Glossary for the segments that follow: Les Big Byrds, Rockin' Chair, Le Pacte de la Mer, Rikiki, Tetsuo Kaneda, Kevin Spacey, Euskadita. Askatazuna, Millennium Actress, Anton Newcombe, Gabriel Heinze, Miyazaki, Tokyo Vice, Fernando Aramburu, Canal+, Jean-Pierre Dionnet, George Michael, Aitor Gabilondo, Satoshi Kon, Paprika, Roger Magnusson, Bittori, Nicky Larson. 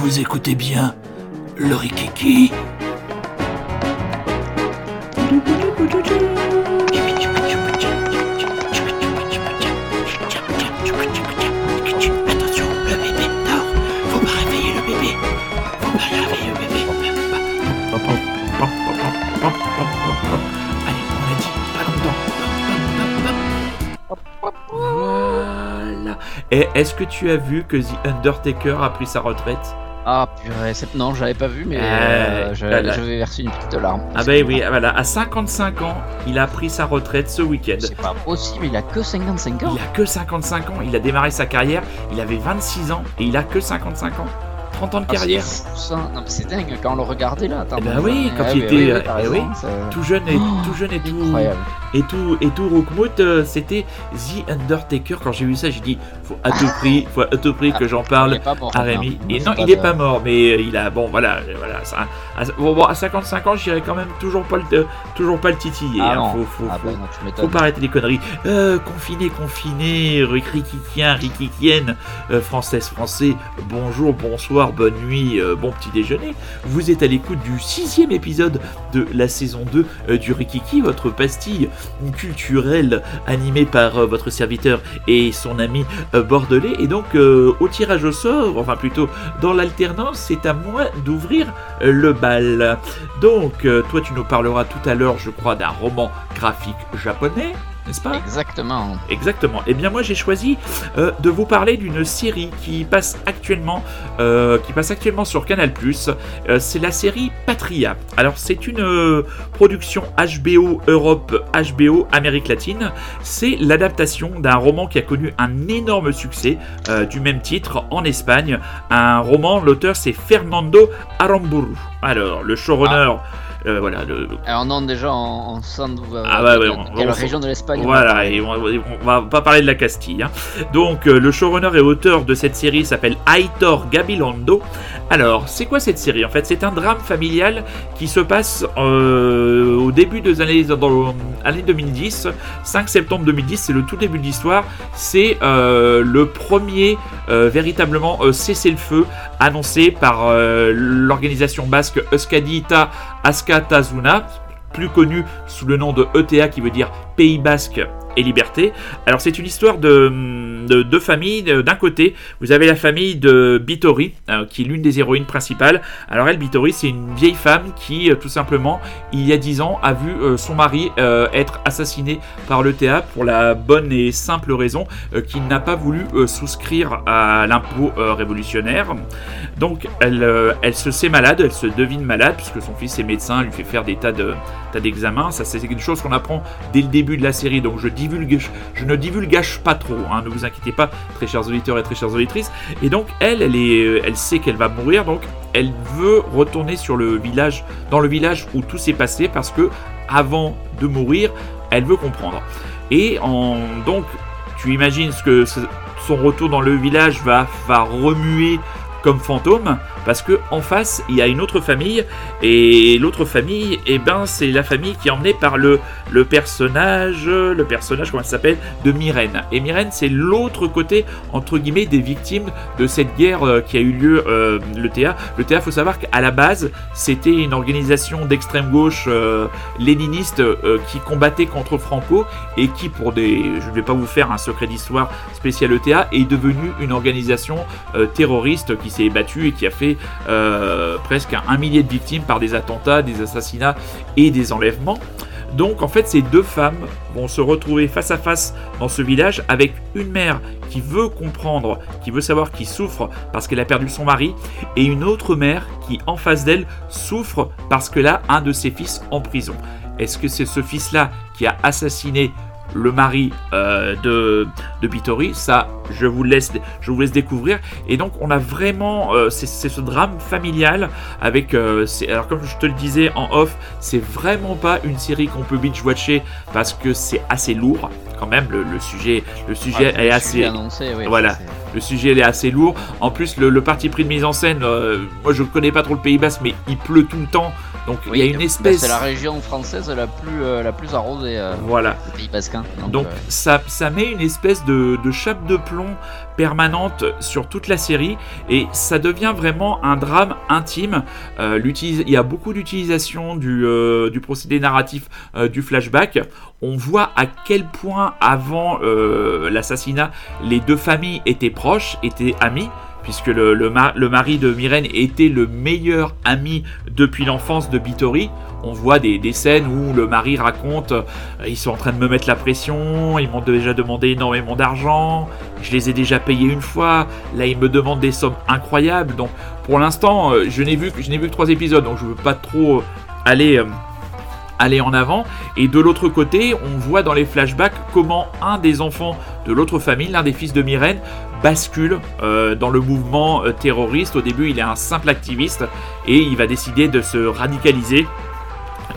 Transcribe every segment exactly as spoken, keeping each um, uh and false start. vous écoutez bien le Rikiki. Attention, le bébé dort. Faut pas réveiller le bébé. Faut pas réveiller le bébé. Allez, on a dit pas longtemps. Voilà. Et est-ce que tu as vu que The Undertaker a pris sa retraite? Ah purée, c'est... non, j'avais pas vu, mais euh, euh, je, là, là. je vais verser une petite larme. Ah bah oui, voilà, à cinquante-cinq ans, il a pris sa retraite ce week-end. C'est pas possible, il a que cinquante-cinq ans. Il a que cinquante-cinq ans, il a démarré sa carrière, il avait vingt-six ans et il a que cinquante-cinq ans. trente ans de ah, carrière. C'est, non, c'est dingue, quand on le regardait là. Attends, bah oui, quand ouais, il ouais, était ouais, ouais, eh raison, oui, tout jeune et oh, tout jeune et tout incroyable. Et tout et tout roukmout, euh, c'était The Undertaker. Quand j'ai vu ça, j'ai dit faut à tout prix, faut à tout prix que j'en parle mort, à Rémi. Non, et non, il est de... pas mort, mais il a bon voilà voilà ça. À, bon, bon, à cinquante-cinq ans, je dirais quand même toujours pas le toujours pas le titiller. Ah hein, non. Faut faut, ah faut, bah, non, faut pas arrêter les conneries. Euh, confiné confiné, rikikien rikikienne, euh, française français. Bonjour, bonsoir. Bonne nuit, euh, bon petit déjeuner. Vous êtes à l'écoute du sixième épisode de la saison deux euh, du Rikiki, votre pastille culturelle animée par euh, votre serviteur et son ami euh, bordelais. Et donc, euh, au tirage au sort, enfin plutôt dans l'alternance, c'est à moi d'ouvrir euh, le bal. Donc, euh, toi, tu nous parleras tout à l'heure, je crois, d'un roman graphique japonais. N'est-ce pas ? Exactement. Exactement. Eh bien moi j'ai choisi euh, de vous parler d'une série qui passe actuellement, euh, qui passe actuellement sur Canal plus. Euh, c'est la série Patria. Alors c'est une euh, production H B O Europe, H B O Amérique Latine. C'est l'adaptation d'un roman qui a connu un énorme succès euh, du même titre en Espagne. Un roman, l'auteur c'est Fernando Aramburu. Alors le showrunner... Ah. Euh, voilà, le... Alors non, déjà on, on sent d'où va ah bah, ouais, la région on, de l'Espagne. Voilà, et on, on va pas parler de la Castille. Hein. Donc euh, le showrunner et auteur de cette série s'appelle Aitor Gabilondo. Alors, c'est quoi cette série ? En fait, c'est un drame familial qui se passe euh, au début des années, dans l'année deux mille dix. cinq septembre deux mille dix, c'est le tout début de l'histoire. C'est euh, le premier euh, véritablement euh, cessez-le-feu annoncé par euh, l'organisation basque Euskadita Askatazuna, plus connue sous le nom de E T A qui veut dire Pays Basque et Liberté. Alors c'est une histoire de deux de familles. D'un côté, vous avez la famille de Bittori, euh, qui est l'une des héroïnes principales. Alors elle, Bittori, c'est une vieille femme qui, euh, tout simplement, il y a dix ans, a vu euh, son mari euh, être assassiné par l'E T A pour la bonne et simple raison euh, qu'il n'a pas voulu euh, souscrire à l'impôt euh, révolutionnaire. Donc elle, euh, elle se sait malade, elle se devine malade, puisque son fils est médecin, lui fait faire des tas, de, tas d'examens. Ça, c'est quelque chose qu'on apprend dès le début de la série, donc je dis je ne divulgage pas trop, hein, ne vous inquiétez pas, très chers auditeurs et très chères auditrices. Et donc elle, elle, est, elle sait qu'elle va mourir, donc elle veut retourner sur le village, dans le village où tout s'est passé, parce que avant de mourir, elle veut comprendre. Et en, donc, tu imagines ce que son retour dans le village va, va remuer comme fantôme, parce que en face il y a une autre famille, et l'autre famille, et eh ben c'est la famille qui est emmenée par le le personnage le personnage comment ça s'appelle de Myrène. Et Myrène, c'est l'autre côté entre guillemets des victimes de cette guerre euh, qui a eu lieu. euh, l'E T A, l'E T A, faut savoir qu'à la base c'était une organisation d'extrême gauche euh, léniniste euh, qui combattait contre Franco, et qui, pour des, je ne vais pas vous faire un secret d'histoire spécial E T A, est devenue une organisation euh, terroriste qui s'est battue et qui a fait euh, presque un millier de victimes par des attentats, des assassinats et des enlèvements. Donc en fait, ces deux femmes vont se retrouver face à face dans ce village, avec une mère qui veut comprendre, qui veut savoir, qui souffre parce qu'elle a perdu son mari, et une autre mère qui en face d'elle souffre parce que là, un de ses fils en prison. Est-ce que c'est ce fils-là qui a assassiné le mari euh, de, de Bittori? Ça, je vous laisse, je vous laisse découvrir. Et donc, on a vraiment, euh, c'est, c'est ce drame familial avec. Euh, c'est, alors, comme je te le disais en off, c'est vraiment pas une série qu'on peut binge-watcher, parce que c'est assez lourd quand même. Le, le sujet, le sujet ah, est le assez. Sujet annoncé, oui, voilà, c'est... le sujet est assez lourd. En plus, le, le parti pris de mise en scène, euh, moi je connais pas trop le Pays Basque, mais il pleut tout le temps. Donc oui, il y a une espèce. Bah, c'est la région française la plus euh, la plus arrosée. Euh, voilà. Du Pays basquin. Donc, donc euh... ça ça met une espèce de de chape de plomb permanente sur toute la série et ça devient vraiment un drame intime. Euh, l'utilise il y a beaucoup d'utilisation du euh, du procédé narratif euh, du flashback. On voit à quel point avant euh, l'assassinat les deux familles étaient proches, étaient amies. Puisque le, le, ma- le mari de Myrène était le meilleur ami depuis l'enfance de Bittori. On voit des, des scènes où le mari raconte euh, « Ils sont en train de me mettre la pression, ils m'ont déjà demandé énormément d'argent, je les ai déjà payés une fois, là ils me demandent des sommes incroyables. » Donc pour l'instant, euh, je n'ai vu que, je n'ai vu que trois épisodes, donc je ne veux pas trop aller... Euh, aller en avant, et de l'autre côté on voit dans les flashbacks comment un des enfants de l'autre famille, l'un des fils de Myrène, bascule euh, dans le mouvement euh, terroriste. Au début il est un simple activiste et il va décider de se radicaliser,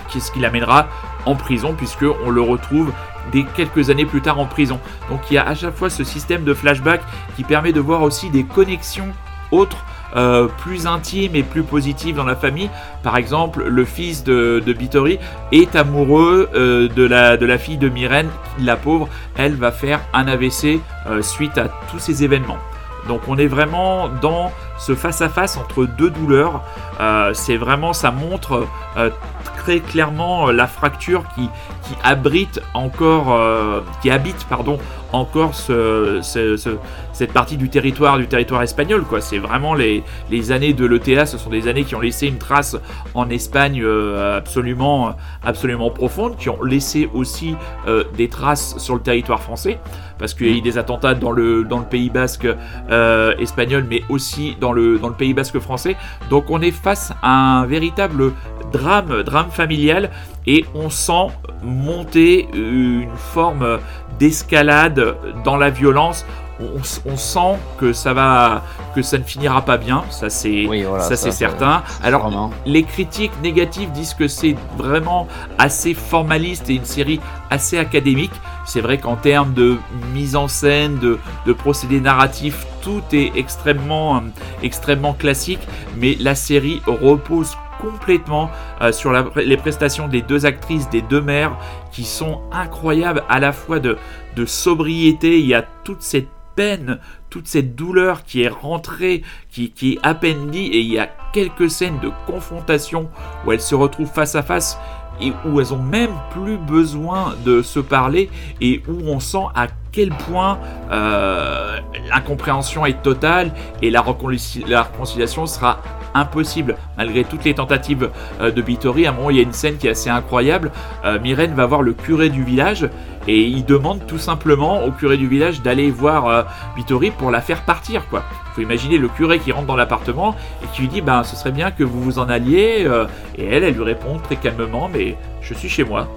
ce qui l'amènera en prison puisque on le retrouve des quelques années plus tard en prison. Donc il y a à chaque fois ce système de flashback qui permet de voir aussi des connexions autres, Euh, plus intime et plus positive dans la famille. Par exemple, le fils de, de Bittori est amoureux euh, de, la, de la fille de Myrène, la pauvre, elle va faire un A V C euh, suite à tous ces événements. Donc on est vraiment dans ce face-à-face entre deux douleurs. Euh, c'est vraiment, ça montre euh, très clairement la fracture qui, qui abrite encore, euh, qui habite pardon, encore ce, ce, ce, cette partie du territoire, du territoire espagnol, quoi. C'est vraiment les, les années de l'E T A, ce sont des années qui ont laissé une trace en Espagne euh, absolument, absolument profonde, qui ont laissé aussi euh, des traces sur le territoire français, parce qu'il y a eu des attentats dans le, dans le Pays basque euh, espagnol, mais aussi dans le, dans le Pays basque français. Donc on est face à un véritable drame, drame familial, et on sent monter une forme d'escalade dans la violence. On, on sent que ça va, que ça ne finira pas bien, ça c'est, oui, voilà, ça, ça c'est ça, certain. C'est Alors vraiment... les critiques négatives disent que c'est vraiment assez formaliste et une série assez académique. C'est vrai qu'en termes de mise en scène, de, de procédé narratif, tout est extrêmement, extrêmement classique, mais la série repose complètement euh, sur la, les prestations des deux actrices, des deux mères, qui sont incroyables à la fois de, de sobriété. Il y a toute cette peine, toute cette douleur qui est rentrée, qui, qui est à peine dit, et il y a quelques scènes de confrontation où elles se retrouvent face à face et où elles ont même plus besoin de se parler et où on sent à quel point euh, l'incompréhension est totale et la, réconcil- la réconciliation sera impossible malgré toutes les tentatives euh, de Bittori. À un moment il y a une scène qui est assez incroyable, euh, Myrène va voir le curé du village et il demande tout simplement au curé du village d'aller voir euh, Bittori pour la faire partir, quoi. Faut imaginer le curé qui rentre dans l'appartement et qui lui dit bah, ce serait bien que vous vous en alliez, euh, et elle, elle lui répond très calmement mais je suis chez moi,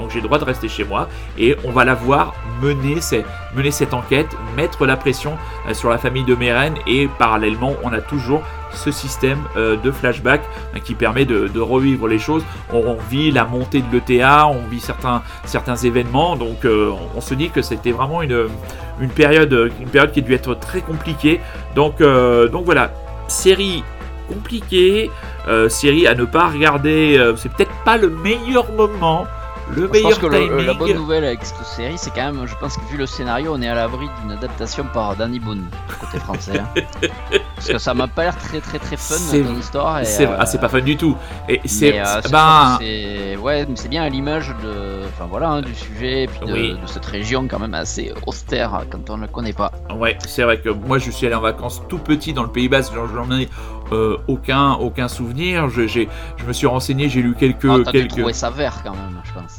donc j'ai le droit de rester chez moi. Et on va la voir mener, ces, mener cette enquête, mettre la pression euh, sur la famille de Myrène, et parallèlement on a toujours ce système euh, de flashback hein, qui permet de, de revivre les choses. On, on vit la montée de l'E T A, on vit certains, certains événements, donc euh, on, on se dit que c'était vraiment une, une, période, une période qui a dû être très compliquée. Donc, euh, donc voilà, série compliquée, euh, série à ne pas regarder, euh, c'est peut-être pas le meilleur moment. Le je pense que le, la bonne nouvelle avec cette série, c'est quand même, je pense que vu le scénario, on est à l'abri d'une adaptation par Danny Boone, côté français. Hein. Parce que ça m'a pas l'air très très très fun c'est, dans l'histoire. Et, c'est, euh, ah, c'est pas fun du tout. Et c'est, mais, euh, c'est, bah... c'est, ouais, mais c'est bien à l'image de, enfin voilà, hein, du sujet, et puis de, oui. de cette région quand même assez austère quand on ne la connaît pas. Ouais, c'est vrai que moi je suis allé en vacances tout petit dans le Pays Basque, j'en ai euh, aucun aucun souvenir. Je, j'ai, je me suis renseigné, j'ai lu quelques ah, t'as quelques. Dû trouver ça vert quand même, je pense.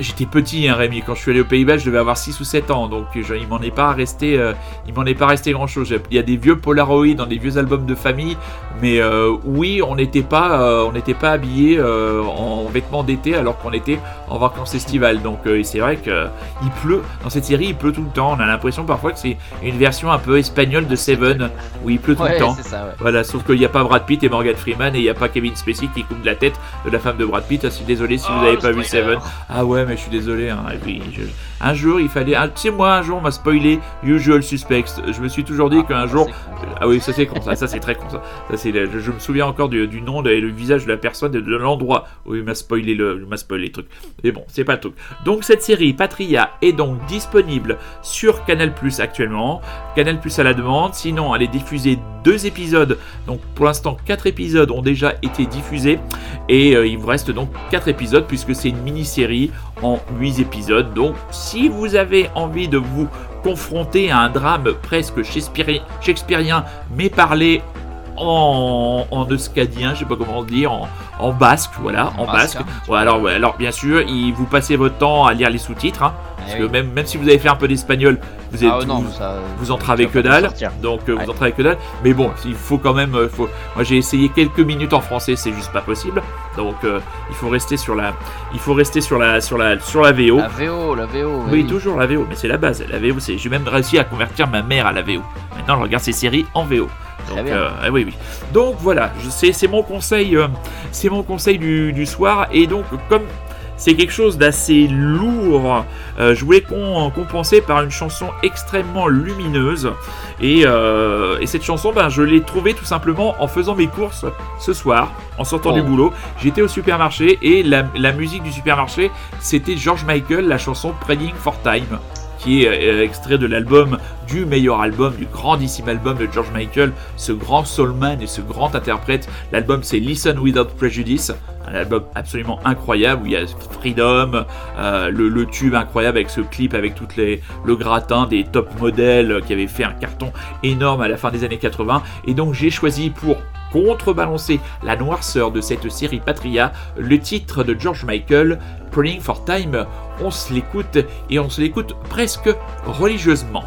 J'étais petit, hein, Rémi, quand je suis allé au Pays-Bas, je devais avoir six ou sept ans, donc je, il m'en est pas resté, euh, il m'en est pas resté grand-chose. Il y a des vieux Polaroid dans des vieux albums de famille, mais euh, oui, on n'était pas, euh, on n'était pas habillés euh, en vêtements d'été alors qu'on était en vacances estivales. Donc euh, c'est vrai que euh, il pleut dans cette série, il pleut tout le temps. On a l'impression parfois que c'est une version un peu espagnole de Seven où il pleut tout ouais, le temps. C'est ça, ouais. Voilà, sauf qu'il n'y a pas Brad Pitt et Morgan Freeman et il n'y a pas Kevin Spacey qui coupe la tête de la femme de Brad Pitt. Ah, si désolé si oh, vous n'avez pas vu Seven. Ah ouais. Mais mec, je suis désolé. Hein. Et puis, je... Un jour, il fallait. Un... Tu sais, moi, un jour, on m'a spoilé Usual Suspects. Je me suis toujours dit qu'un ah, jour. Ah oui, ça c'est con, ça, ça c'est très con. Ça. Ça, c'est le... Je me souviens encore du, du nom et le visage de la personne et de l'endroit où il m'a spoilé le, il m'a spoilé le truc. Mais bon, c'est pas le truc. Donc, cette série, Patria, est donc disponible sur Canal plus actuellement. Canal plus à la demande. Sinon, elle est diffusée deux épisodes. Donc, pour l'instant, quatre épisodes ont déjà été diffusés. Et euh, il vous reste donc quatre épisodes puisque c'est une mini-série en huit épisodes. Donc, si vous avez envie de vous confronter à un drame presque shakespearien, mais parlé en, en euskadien, je sais pas comment dire, en, en basque, voilà, en, en basque. basque. Ouais, alors, ouais, alors, bien sûr, il, vous passez votre temps à lire les sous-titres. Hein, parce que oui. même, même si vous avez fait un peu d'espagnol, vous êtes, ah, non, vous, ça, vous en travaillez que dalle. Donc euh, ouais. vous en travaillez que dalle. Mais bon, il faut quand même. Euh, faut... Moi, j'ai essayé quelques minutes en français, c'est juste pas possible. Donc euh, il faut rester sur la, il faut rester sur la, sur la, sur la V O. La V O, la V O. Oui, oui, toujours la V O, mais c'est la base. La V O, c'est. J'ai même réussi à convertir ma mère à la V O. Maintenant, elle regarde ses séries en V O. Donc, euh, ah oui, oui. Donc voilà, je sais, c'est mon conseil, euh, c'est mon conseil du, du soir. Et donc comme c'est quelque chose d'assez lourd, euh, je voulais qu'on compenser par une chanson extrêmement lumineuse. Et, euh, et cette chanson, ben, je l'ai trouvée tout simplement en faisant mes courses ce soir, en sortant oh. du boulot. J'étais au supermarché et la, la musique du supermarché, c'était George Michael, la chanson Praying for Time, qui est extrait de l'album, du meilleur album, du grandissime album de George Michael, ce grand soulman et ce grand interprète. L'album, c'est Listen Without Prejudice, un album absolument incroyable où il y a Freedom, euh, le, le tube incroyable avec ce clip, avec toutes les, le gratin des top modèles qui avait fait un carton énorme à la fin des années quatre-vingts. Et donc, j'ai choisi pour contrebalancer la noirceur de cette série Patria, le titre de George Michael, Praying for Time. On se l'écoute et on se l'écoute presque religieusement.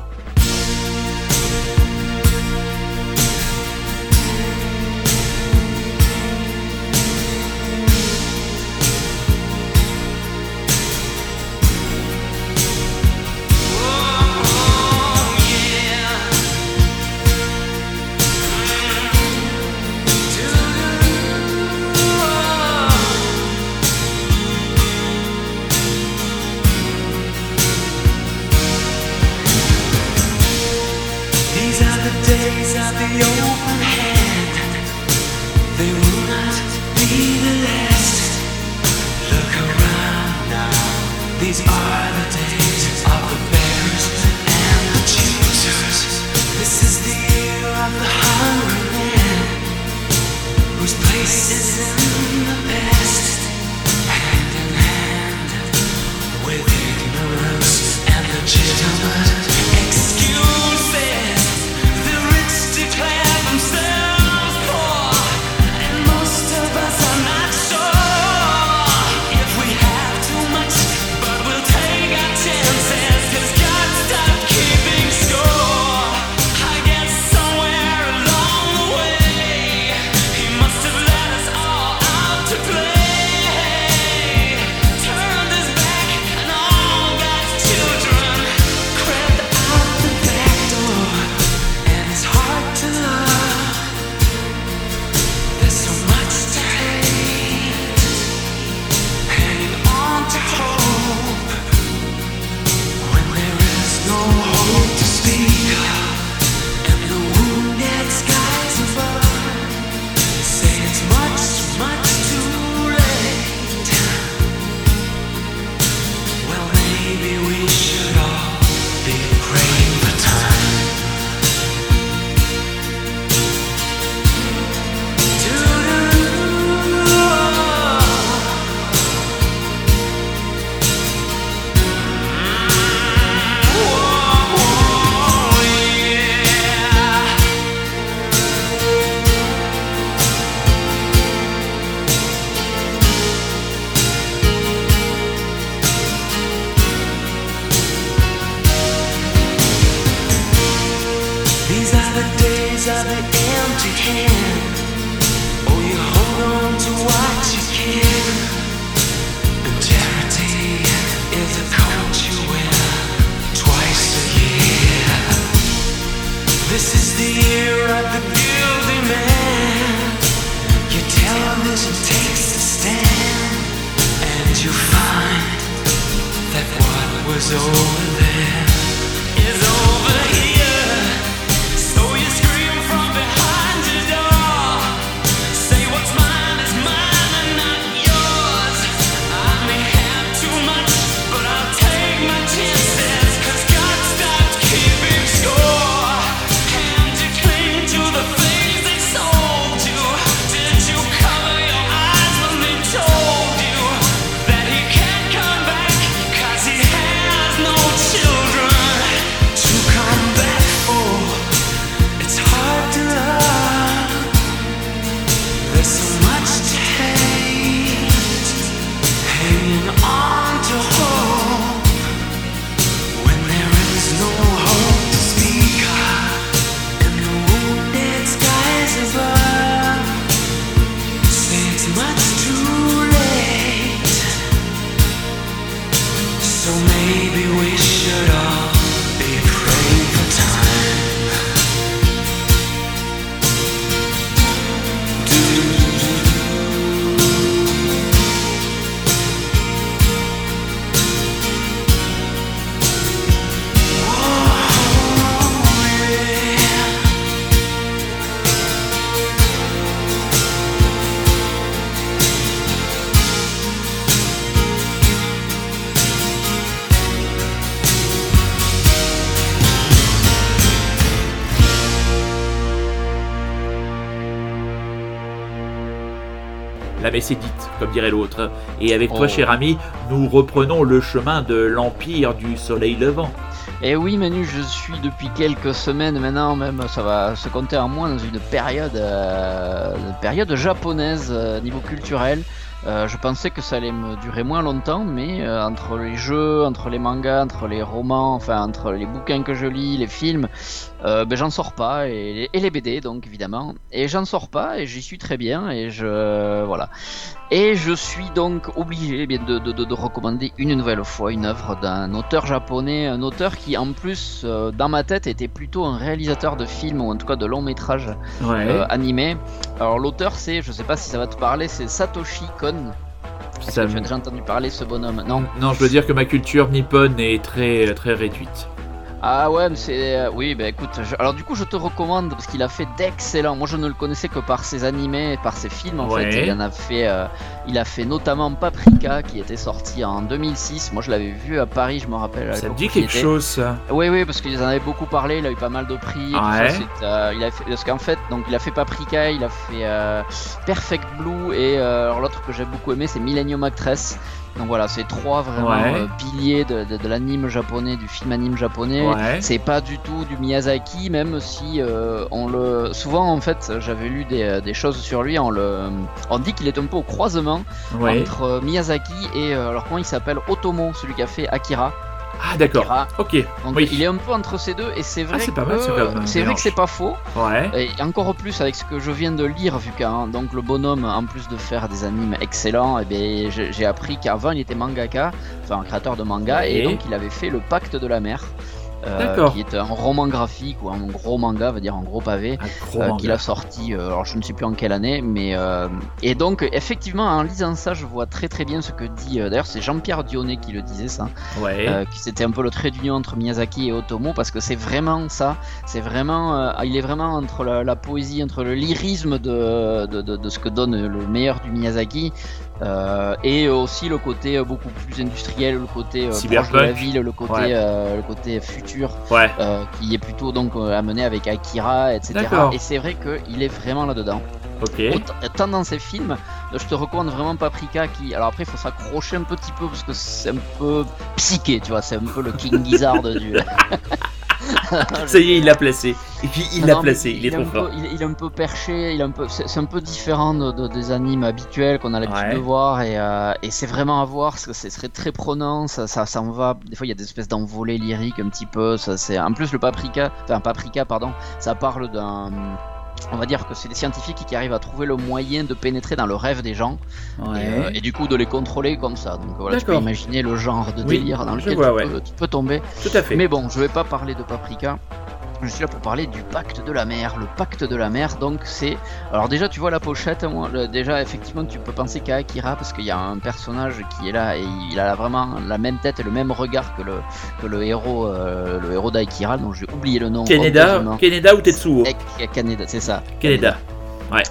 Takes a stand, and you find Mais c'est dit, comme dirait l'autre. Et avec oh. toi, cher ami, nous reprenons le chemin de l'Empire du Soleil Levant. Eh oui, Manu, je suis depuis quelques semaines maintenant, même ça va se compter en moins, dans une période, euh, une période japonaise euh, niveau culturel. Euh, je pensais que ça allait me durer moins longtemps, mais euh, entre les jeux, entre les mangas, entre les romans, enfin entre les bouquins que je lis, les films, euh, ben j'en sors pas, et, et les B D donc évidemment, et j'en sors pas, et j'y suis très bien, et je euh, voilà. Et je suis donc obligé eh bien, de, de, de, de recommander une nouvelle fois une œuvre d'un auteur japonais, un auteur qui en plus euh, dans ma tête était plutôt un réalisateur de films, ou en tout cas de longs métrages ouais. euh, animés. Alors l'auteur c'est, je sais pas si ça va te parler, c'est Satoshi Kon. Est-ce que tu as déjà entendu parler de ce bonhomme? Non. Non, je veux dire que ma culture nippone est très très réduite. Ah ouais, mais c'est... Oui, bah écoute, je... alors du coup je te recommande, parce qu'il a fait d'excellents... Moi je ne le connaissais que par ses animés, par ses films en ouais. fait. Il en a fait... Euh... Il a fait notamment Paprika, qui était sorti en deux mille six. Moi je l'avais vu à Paris, je me rappelle. Ça dit quelque chose, ça. Oui, oui, parce qu'ils en avaient beaucoup parlé, il a eu pas mal de prix. Ouais. Ça, euh... il a fait... Parce qu'en fait, donc, il a fait Paprika, il a fait euh... Perfect Blue, et euh... alors, l'autre que j'ai beaucoup aimé, c'est Millennium Actress. Donc voilà, c'est trois vraiment ouais. euh, piliers de, de, de l'anime japonais, du film anime japonais. Ouais. C'est pas du tout du Miyazaki, même si euh, on le. Souvent, en fait, j'avais lu des, des choses sur lui. On le, on dit qu'il est un peu au croisement ouais. entre euh, Miyazaki et euh, alors comment il s'appelle, Otomo, celui qui a fait Akira. Ah d'accord. Akira. Ok. Donc oui. il est un peu entre ces deux et c'est vrai. Ah, c'est pas mal, que c'est, pas mal, c'est vrai que c'est pas faux. Ouais. Et encore plus avec ce que je viens de lire, vu qu'un donc le bonhomme en plus de faire des animes excellents, et eh ben j'ai, j'ai appris qu'avant il était mangaka, enfin un créateur de manga, ouais. et donc il avait fait Le Pacte de la Mer. Euh, qui est un roman graphique ou un gros manga, va dire un gros pavé, un gros euh, qu'il a sorti, euh, alors je ne sais plus en quelle année, mais euh, et donc effectivement en lisant ça, je vois très très bien ce que dit. Euh, d'ailleurs, c'est Jean-Pierre Dionnet qui le disait ça, ouais. euh, qui c'était un peu le trait d'union entre Miyazaki et Otomo, parce que c'est vraiment ça, c'est vraiment, euh, il est vraiment entre la, la poésie, entre le lyrisme de, de, de, de ce que donne le meilleur du Miyazaki. Euh, et aussi le côté beaucoup plus industriel, le côté euh, proche de la ville, le côté, ouais. euh, le côté futur, ouais. euh, qui est plutôt donc euh, amené avec Akira, et cetera. D'accord. Et c'est vrai qu'il est vraiment là-dedans. Okay. Tant dans ces films, je te recommande vraiment Paprika qui... Alors après, il faut s'accrocher un petit peu parce que c'est un peu psyché, tu vois, c'est un peu le King Gizzard du... Ça y est, il l'a placé. Et puis il non, l'a placé, il, il est trop fort. Peu, il, il est un peu perché, il est un peu, c'est, c'est un peu différent de, de, des animes habituels qu'on a l'habitude ouais. de voir. Et, euh, et c'est vraiment à voir, parce que c'est très, très prenant, ça, ça, ça en va. Des fois, il y a des espèces d'envolées lyriques un petit peu. Ça, c'est... En plus, le Paprika, enfin Paprika, pardon, ça parle d'un... On va dire que c'est des scientifiques qui arrivent à trouver le moyen de pénétrer dans le rêve des gens ouais. et, euh, et du coup de les contrôler comme ça. Donc voilà, D'accord. tu peux imaginer le genre de délire oui, dans lequel vois, tu, ouais. peux, tu peux tomber. Tout à fait. Mais bon, je vais pas parler de Paprika. je suis là pour parler du Pacte de la Mer. Le Pacte de la Mer, donc c'est... Alors déjà, tu vois la pochette, moi, le... déjà, effectivement, tu peux penser qu'à Akira, parce qu'il y a un personnage qui est là, et il a vraiment la même tête et le même regard que le, que le héros euh, le héros d'Akira, dont j'ai oublié le nom. Kaneda, oh, Kaneda ou Tetsuo Kaneda, c'est ça. Kaneda. Ouais.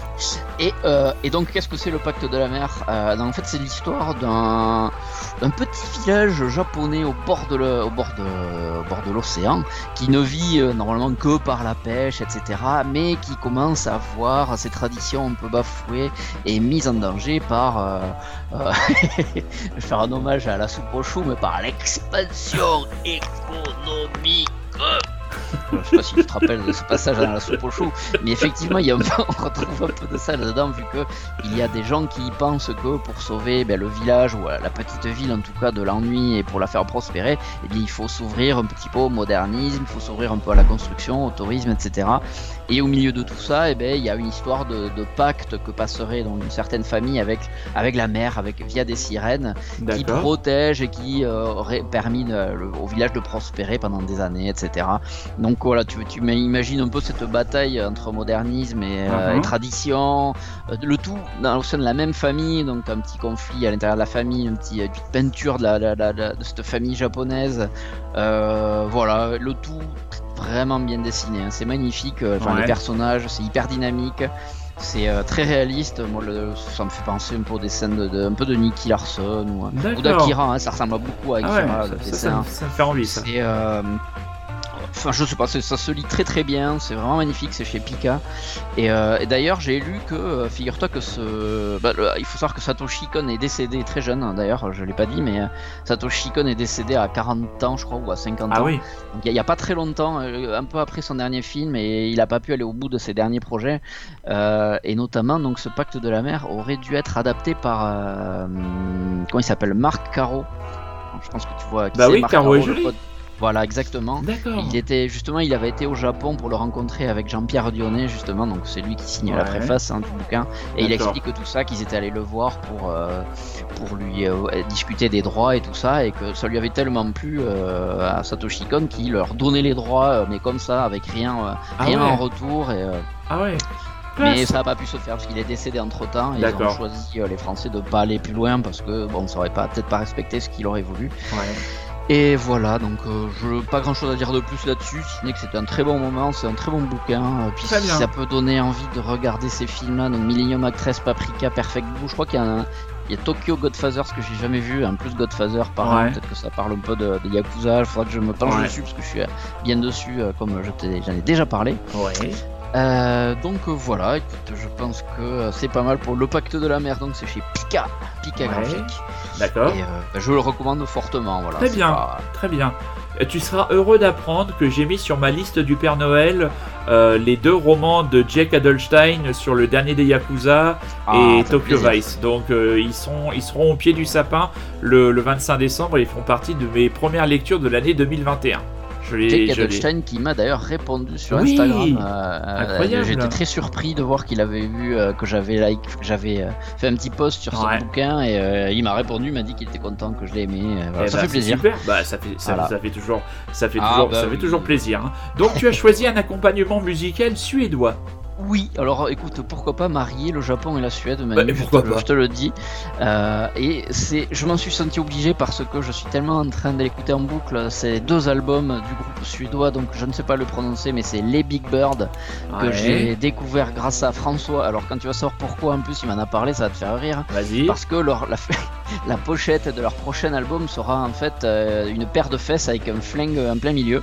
Et, euh, et donc, qu'est-ce que c'est le Pacte de la Mer ? euh, En fait, c'est l'histoire d'un, d'un petit village japonais au bord de, le, au bord de, au bord de l'océan, qui ne vit euh, normalement que par la pêche, et cetera, mais qui commence à voir ses traditions un peu bafouées et mises en danger par, euh, euh, je vais faire un hommage à la soupe au chou, mais par l'expansion économique. Je ne sais pas si tu te rappelles de ce passage dans la soupe au chou, mais effectivement, il y a un peu, on retrouve un peu de ça là-dedans, vu qu'il y a des gens qui pensent que pour sauver ben, le village ou la petite ville, en tout cas, de l'ennui et pour la faire prospérer, eh bien, il faut s'ouvrir un petit peu au modernisme, il faut s'ouvrir un peu à la construction, au tourisme, et cetera. Et au milieu de tout ça, eh ben, il y a une histoire de, de pacte que passerait donc, une certaine famille avec, avec la mer, avec, via des sirènes, D'accord. qui protègent et qui euh, ré- permettent au village de prospérer pendant des années, et cetera. Donc voilà, tu, tu imagines un peu cette bataille entre modernisme et, mmh. euh, et tradition, euh, le tout dans au sein de la même famille, donc un petit conflit à l'intérieur de la famille, une petite, une petite peinture de, la, de, la, de cette famille japonaise, euh, voilà, le tout vraiment bien dessiné, hein, c'est magnifique, enfin, ouais. les personnages, c'est hyper dynamique. C'est euh, très réaliste, moi, le, ça me fait penser un peu des scènes de, de, un peu de Nicky Larson ou, ou d'Akira, hein, ça ressemble beaucoup à Akira, ah ouais, le ça, dessin. Ça, ça, ça fait envie ça. C'est, euh, Enfin, je sais pas, ça se lit très très bien, c'est vraiment magnifique, c'est chez Pika. Et, euh, et d'ailleurs, j'ai lu que, euh, figure-toi que ce. Bah, le, il faut savoir que Satoshi Kon est décédé très jeune, d'ailleurs, je l'ai pas dit, mais euh, Satoshi Kon est décédé à quarante ans, je crois, ou à cinquante ah ans. Ah oui. Donc il y, y a pas très longtemps, euh, un peu après son dernier film, et il a pas pu aller au bout de ses derniers projets. Euh, et notamment, donc, ce Pacte de la Mer aurait dû être adapté par. Euh, comment il s'appelle ? Marc Caro. Je pense que tu vois qui bah c'est oui, Marc Caro. Voilà, exactement. D'accord. Il était justement, il avait été au Japon pour le rencontrer avec Jean-Pierre Dionnet, justement. Donc c'est lui qui signe ouais. la préface hein, du bouquin. Et D'accord. il explique tout ça, qu'ils étaient allés le voir pour euh, pour lui euh, discuter des droits et tout ça, et que ça lui avait tellement plu euh, à Satoshi Kon qu'il leur donnait les droits, euh, mais comme ça, avec rien, euh, ah rien ouais. en retour. Et, euh, ah ouais. Mais Place. ça n'a pas pu se faire parce qu'il est décédé entre temps. Ils ont choisi euh, les Français de pas aller plus loin parce que bon, ça aurait pas peut-être pas respecté ce qu'il aurait voulu. Ouais. Et voilà, donc euh, je pas grand chose à dire de plus là-dessus, si ce n'est que c'est un très bon moment, c'est un très bon bouquin, euh, puis si ça peut donner envie de regarder ces films-là, donc Millennium Actress, Paprika, Perfect Blue, je crois qu'il y a un... Il y a Tokyo Godfather, ce que j'ai jamais vu, hein, plus Godfather par ouais. peut-être que ça parle un peu de, de Yakuza, il faudra que je me penche ouais. dessus parce que je suis bien dessus, euh, comme je t'ai, j'en ai déjà parlé. Ouais. Euh, donc euh, voilà, écoute, je pense que euh, c'est pas mal pour le Pacte de la Mer, donc c'est chez Pika, Pika ouais, Graphic. D'accord. Et, euh, je le recommande fortement. Voilà, très bien, pas... très bien. Tu seras heureux d'apprendre que j'ai mis sur ma liste du Père Noël euh, les deux romans de Jack Adelstein sur Le Dernier des Yakuza ah, et Tokyo Vice. Donc euh, ils, sont, ils seront au pied du sapin le, le vingt-cinq décembre et ils font partie de mes premières lectures de l'année deux mille vingt et un. Jack Adelstein qui m'a d'ailleurs répondu sur oui, Instagram. Euh, j'étais très surpris de voir qu'il avait vu euh, que j'avais like, j'avais euh, fait un petit post sur ouais. ce bouquin et euh, il m'a répondu, il m'a dit qu'il était content que je l'ai aimé. Euh, voilà, ça bah, fait plaisir. Super. Bah, ça fait ça, voilà. ça fait toujours ça fait ah, toujours bah, ça fait oui. toujours plaisir. Hein. Donc tu as choisi un accompagnement musical suédois. Oui, alors écoute, pourquoi pas marier le Japon et la Suède, Manu, bah, pourquoi je, pas. je te le dis. Euh, et c'est, je m'en suis senti obligé parce que je suis tellement en train de l'écouter en boucle. C'est deux albums du groupe suédois, donc je ne sais pas le prononcer, mais c'est Les Big Byrds que ouais. j'ai découvert grâce à François. Alors quand tu vas savoir pourquoi, en plus il m'en a parlé, ça va te faire rire. Vas-y. Parce que leur, la, la pochette de leur prochain album sera en fait euh, une paire de fesses avec un flingue en plein milieu.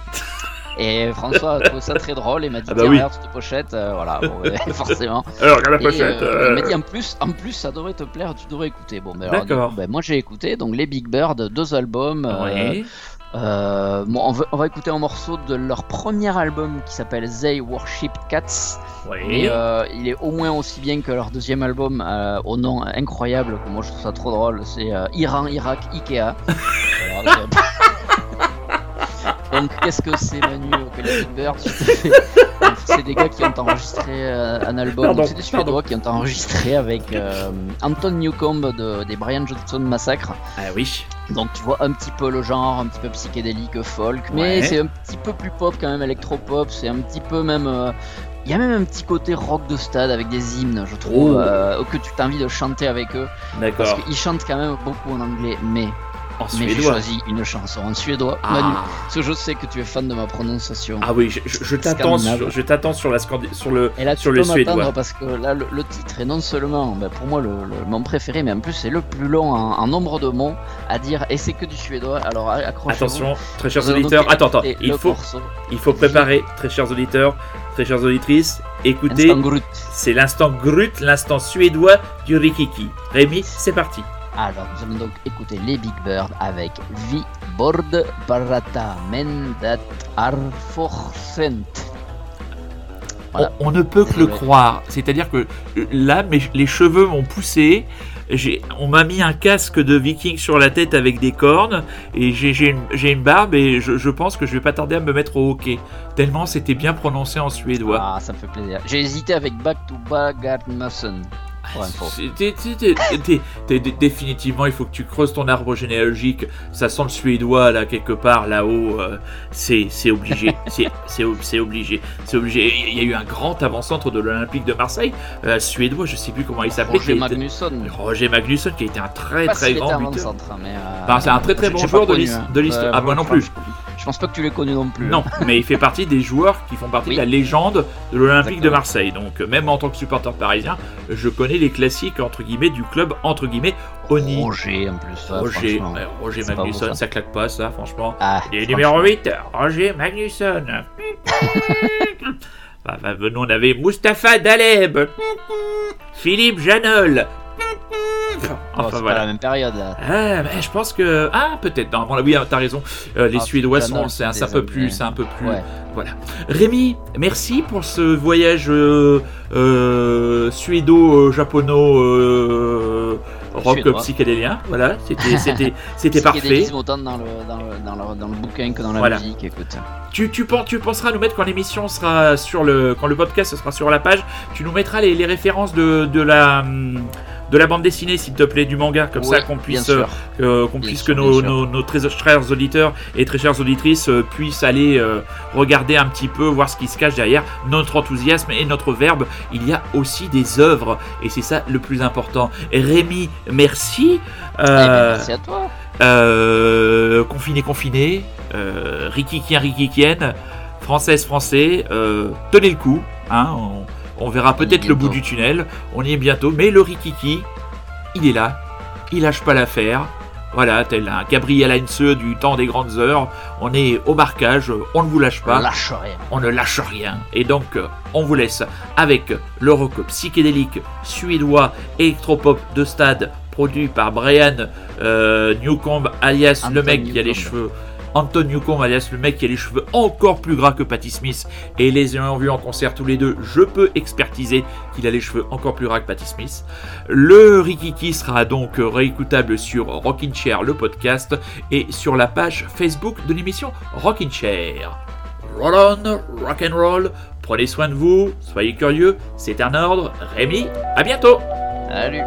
Et François a trouvé ça très drôle et m'a dit ah bah tiens oui. regarde cette pochette, euh, voilà bon, ouais, forcément. Alors regarde la pochette. Et, euh, euh... Il m'a dit en plus, en plus ça devrait te plaire, tu devrais écouter. Bon ben, D'accord. Alors, ben moi j'ai écouté donc les Big Birds, deux albums. Ouais. Euh, euh, bon, on, va, on va écouter un morceau de leur premier album qui s'appelle They Worship Cats. Ouais. Et euh, il est au moins aussi bien que leur deuxième album euh, au nom incroyable que moi je trouve ça trop drôle. C'est euh, Iran, Irak, Ikea. Alors, Donc qu'est-ce que c'est Manu que les Big Birds ? c'est des gars qui ont enregistré euh, un album, pardon, c'est des Suédois qui ont enregistré avec euh, Anton Newcombe de, des Brian Johnson Massacre. Ah oui. Donc tu vois un petit peu le genre, un petit peu psychédélique, folk, mais ouais. C'est un petit peu plus pop quand même, électropop, c'est un petit peu même... Euh, il y a même un petit côté rock de stade avec des hymnes, je trouve, oh. euh, que tu as envie de chanter avec eux. D'accord. Parce qu'ils chantent quand même beaucoup en anglais, mais... En mais j'ai choisi une chanson en suédois, ah. Manu, parce que je sais que tu es fan de ma prononciation. Ah oui, je, je, je t'attends, sur, je t'attends sur la Scandi- sur le et là, sur le suédois. Parce que là, le, le titre est non seulement, ben, pour moi, le, le, mon préféré, mais en plus c'est le plus long en, en nombre de mots à dire, et c'est que du suédois. Alors accrochez-vous. Attention, très chers auditeurs, attends, attends, il faut, il faut préparer, très chers auditeurs, très chères auditrices, écoutez, c'est l'instant grut, l'instant suédois du Rikiki. Rémi, c'est parti. Alors, nous allons donc écouter les Big Byrds avec Vi Bord Barata Mendat Arforcent. Voilà. On, on ne peut que le croire. C'est-à-dire que là, mes, les cheveux m'ont poussé. J'ai, on m'a mis un casque de viking sur la tête avec des cornes. Et j'ai, j'ai, une, j'ai une barbe et je, je pense que je vais pas tarder à me mettre au hockey. Tellement c'était bien prononcé en suédois. Ah, ça me fait plaisir. J'ai hésité avec Back to Bagarmason. T'es, t'es, t'es, t'es, t'es, t'es, définitivement, il faut que tu creuses ton arbre généalogique. Ça sent le suédois là quelque part là-haut. Euh, c'est, c'est obligé, c'est, c'est, c'est obligé, c'est obligé. Il y a eu un grand avant-centre de l'Olympique de Marseille euh, suédois, je sais plus comment il s'appelait. Roger Magnusson. Roger Magnusson, qui a été un très pas très si grand buteur. Mais euh, bah, c'est un très très bon joueur connu, de, hein. de l'histoire. Euh, ah moi non plus. Je pense pas que tu l'aies connu non plus. Non, mais il fait partie des joueurs qui font partie oui. de la légende de l'Olympique Exactement. de Marseille. Donc même en tant que supporter parisien, je connais les classiques entre guillemets du club entre guillemets Oni. Roger en plus. Ça, Roger, euh, Roger Magnusson, beau, ça. ça claque pas ça franchement. Ah, et numéro huit, Roger Magnusson. bah, bah, nous on avait Mustapha Daleb, Philippe Janol. Enfin, oh, c'est voilà. pas la même période là. Ah, mais je pense que ah peut-être non, bon, oui t'as raison euh, les ah, Suédois sont c'est un, c'est un peu plus c'est un peu plus ouais. Voilà. Rémi, merci pour ce voyage euh, euh, suédo-japono euh, rock psychédélien. Voilà, c'était c'était c'était parfait. Autant dans le dans le, dans le dans le bouquin que dans la voilà. musique. Écoute. Tu tu penses tu penseras nous mettre quand l'émission sera sur le quand le podcast sera sur la page, tu nous mettras les, les références de de la hum, de la bande dessinée, s'il te plaît, du manga, comme oui, ça qu'on puisse, euh, qu'on puisse sûr, que nos, nos, nos très chers auditeurs et très chères auditrices euh, puissent aller euh, regarder un petit peu, voir ce qui se cache derrière notre enthousiasme et notre verbe. Il y a aussi des œuvres, et c'est ça le plus important. Rémi, merci. Euh, eh bien, merci à toi. Euh, confiné, confiné. Euh, Rikikien, Rikikienne. Française, français. Euh, tenez le coup. Hein, on, On verra peut-être le bout du tunnel, on y est bientôt, mais le Rikiki, il est là, il lâche pas l'affaire. Voilà, tel un Gabriel Heinze du temps des grandes heures, on est au marquage, on ne vous lâche pas. On lâche rien. On ne lâche rien. Et donc, on vous laisse avec le rock psychédélique suédois électropop de stade, produit par Brian euh, Newcombe, alias Anton le mec Newcombe. qui a les cheveux... Anton Newcombe, alias le mec qui a les cheveux encore plus gras que Patti Smith, et les ayant vus en concert tous les deux, je peux expertiser qu'il a les cheveux encore plus gras que Patti Smith. Le Rikiki sera donc réécoutable sur Rockin' Chair, le podcast, et sur la page Facebook de l'émission Rockin' Chair. Roll on, rock and roll, prenez soin de vous, soyez curieux, c'est un ordre. Rémi, à bientôt. Salut.